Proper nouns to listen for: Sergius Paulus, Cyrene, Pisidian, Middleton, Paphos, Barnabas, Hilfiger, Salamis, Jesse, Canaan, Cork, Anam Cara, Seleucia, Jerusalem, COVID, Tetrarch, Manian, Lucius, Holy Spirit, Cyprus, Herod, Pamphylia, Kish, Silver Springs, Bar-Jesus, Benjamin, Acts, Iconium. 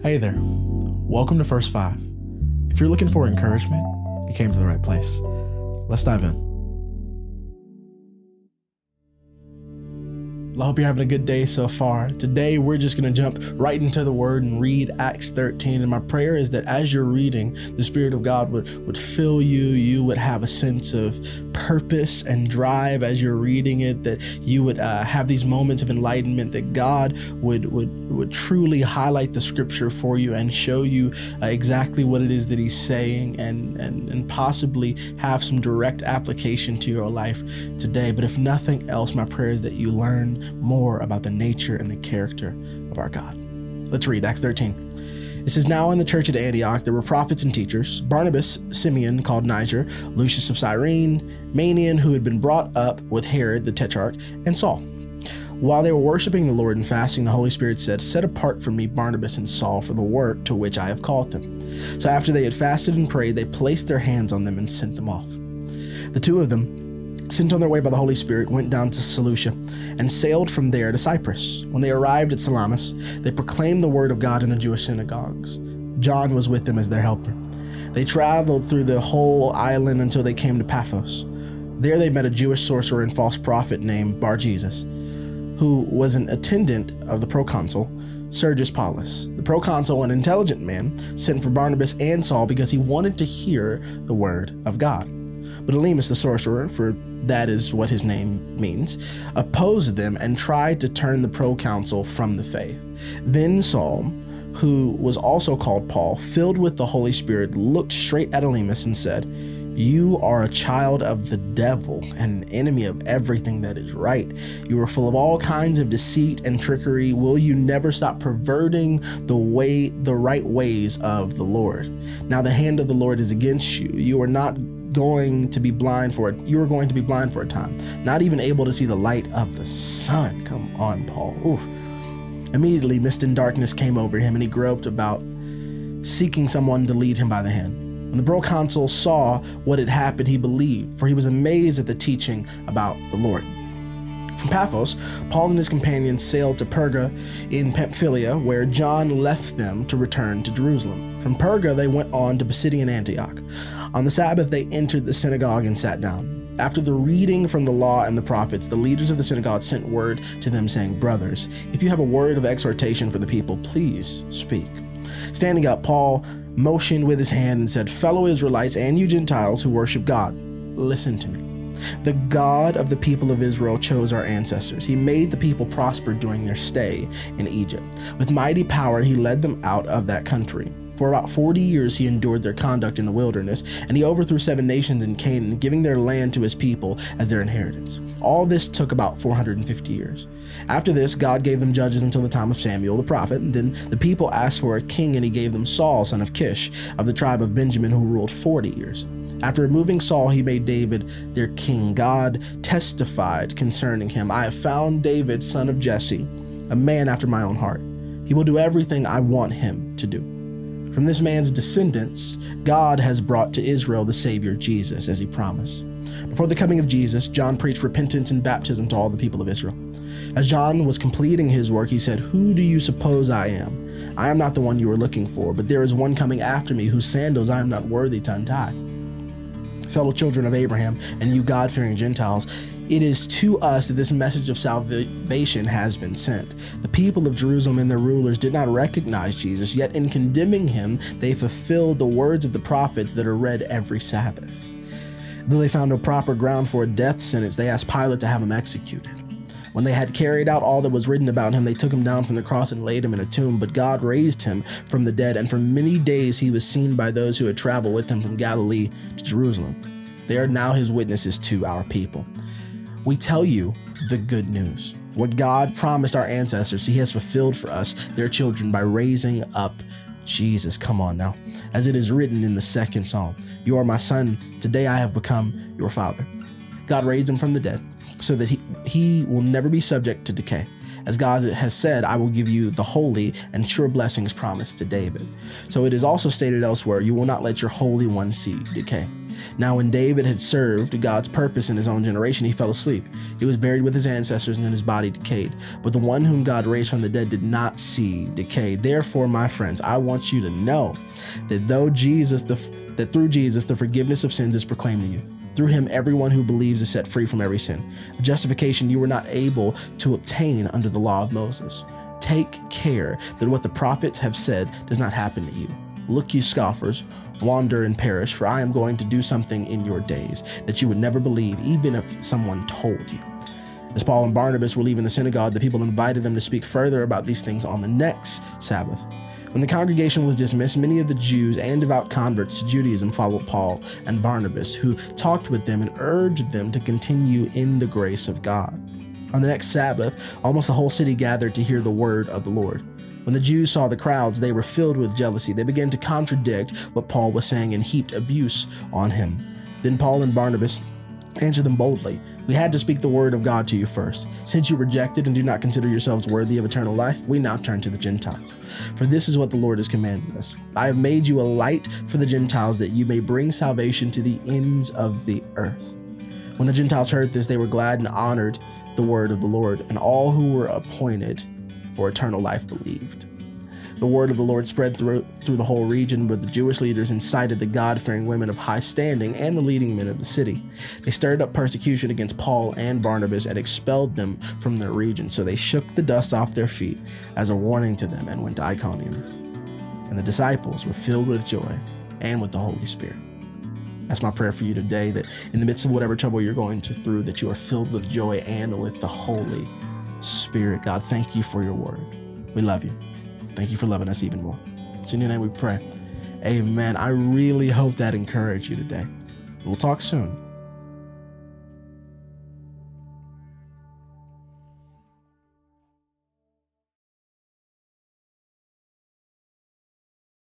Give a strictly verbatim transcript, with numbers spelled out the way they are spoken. Hey there, welcome to First Five. If you're looking for encouragement, you came to the right place. Let's dive in. Well, I hope you're having a good day so far. Today, we're just gonna jump right into the word and read Acts thirteen. And my prayer is that as you're reading, the Spirit of God would, would fill you, you would have a sense of purpose and drive as you're reading it, that you would uh, have these moments of enlightenment, that God would, would would truly highlight the scripture for you and show you uh, exactly what it is that he's saying, and, and, and possibly have some direct application to your life today. But if nothing else, my prayer is that you learn more about the nature and the character of our God. Let's read Acts thirteen. It says, "Now in the church at Antioch there were prophets and teachers: Barnabas, Simeon, called Niger, Lucius of Cyrene, Manian, who had been brought up with Herod the Tetrarch, and Saul. While they were worshiping the Lord and fasting, the Holy Spirit said, 'Set apart for me Barnabas and Saul for the work to which I have called them.' So after they had fasted and prayed, they placed their hands on them and sent them off. The two of them, sent on their way by the Holy Spirit, went down to Seleucia and sailed from there to Cyprus. When they arrived at Salamis, they proclaimed the word of God in the Jewish synagogues. John was with them as their helper. They traveled through the whole island until they came to Paphos. There they met a Jewish sorcerer and false prophet named Bar-Jesus, who was an attendant of the proconsul, Sergius Paulus. The proconsul, an intelligent man, sent for Barnabas and Saul because he wanted to hear the word of God. But Elymas the sorcerer, for that is what his name means, opposed them and tried to turn the proconsul from the faith. Then Saul, who was also called Paul, filled with the Holy Spirit, looked straight at Elymas and said, 'You are a child of the devil and an enemy of everything that is right. You are full of all kinds of deceit and trickery. Will you never stop perverting the way, the right ways of the Lord? Now the hand of the Lord is against you. You are not going to be blind for it. You are going to be blind for a time, not even able to see the light of the sun.'" Come on, Paul. Oof. "Immediately mist and darkness came over him, and he groped about, seeking someone to lead him by the hand. When the proconsul saw what had happened, he believed, for he was amazed at the teaching about the Lord. From Paphos, Paul and his companions sailed to Perga in Pamphylia, where John left them to return to Jerusalem. From Perga, they went on to Pisidian Antioch. On the Sabbath, they entered the synagogue and sat down. After the reading from the law and the prophets, the leaders of the synagogue sent word to them, saying, 'Brothers, if you have a word of exhortation for the people, please speak.' Standing up, Paul motioned with his hand and said, 'Fellow Israelites and you Gentiles who worship God, listen to me. The God of the people of Israel chose our ancestors. He made the people prosper during their stay in Egypt. With mighty power, he led them out of that country. For about forty years, he endured their conduct in the wilderness, and he overthrew seven nations in Canaan, giving their land to his people as their inheritance. All this took about four hundred fifty years. After this, God gave them judges until the time of Samuel the prophet. Then the people asked for a king, and he gave them Saul, son of Kish, of the tribe of Benjamin, who ruled forty years. After removing Saul, he made David their king. God testified concerning him, 'I have found David, son of Jesse, a man after my own heart. He will do everything I want him to do.' From this man's descendants, God has brought to Israel the Savior Jesus, as he promised. Before the coming of Jesus, John preached repentance and baptism to all the people of Israel. As John was completing his work, he said, 'Who do you suppose I am? I am not the one you are looking for, but there is one coming after me whose sandals I am not worthy to untie. Fellow children of Abraham and you God-fearing Gentiles, it is to us that this message of salvation has been sent.' The people of Jerusalem and their rulers did not recognize Jesus, yet in condemning him, they fulfilled the words of the prophets that are read every Sabbath. Though they found no proper ground for a death sentence, they asked Pilate to have him executed. When they had carried out all that was written about him, they took him down from the cross and laid him in a tomb, but God raised him from the dead, and for many days he was seen by those who had traveled with him from Galilee to Jerusalem. They are now his witnesses to our people. We tell you the good news. What God promised our ancestors, he has fulfilled for us, their children, by raising up Jesus." Come on now. "As it is written in the second Psalm, 'You are my son, today I have become your father.' God raised him from the dead, so that he, he will never be subject to decay. As God has said, 'I will give you the holy and sure blessings promised to David.' So it is also stated elsewhere, 'You will not let your Holy One see decay.' Now when David had served God's purpose in his own generation, he fell asleep. He was buried with his ancestors, and then his body decayed. But the one whom God raised from the dead did not see decay. Therefore, my friends, I want you to know that though Jesus, the, that through Jesus, the forgiveness of sins is proclaimed to you. Through him, everyone who believes is set free from every sin. A justification you were not able to obtain under the law of Moses. Take care that what the prophets have said does not happen to you. Look, you scoffers, wander and perish, for I am going to do something in your days that you would never believe, even if someone told you. As Paul and Barnabas were leaving the synagogue, the people invited them to speak further about these things on the next Sabbath. When the congregation was dismissed, many of the Jews and devout converts to Judaism followed Paul and Barnabas, who talked with them and urged them to continue in the grace of God. On the next Sabbath, almost the whole city gathered to hear the word of the Lord. When the Jews saw the crowds, they were filled with jealousy. They began to contradict what Paul was saying and heaped abuse on him. Then Paul and Barnabas answered them boldly. We had to speak the word of God to you first. Since you rejected and do not consider yourselves worthy of eternal life, we now turn to the Gentiles. For this is what the Lord has commanded us. I have made you a light for the Gentiles, that you may bring salvation to the ends of the earth. When the Gentiles heard this, they were glad and honored the word of the Lord, and all who were appointed for eternal life believed. The word of the Lord spread through, through the whole region, but the Jewish leaders incited the God-fearing women of high standing and the leading men of the city. They stirred up persecution against Paul and Barnabas and expelled them from their region. So they shook the dust off their feet as a warning to them and went to Iconium. And the disciples were filled with joy and with the Holy Spirit. That's my prayer for you today, that in the midst of whatever trouble you're going through, that you are filled with joy and with the Holy Spirit. God, thank you for your word. We love you. Thank you for loving us even more. It's in your name we pray. Amen. I really hope that encouraged you today. We'll talk soon.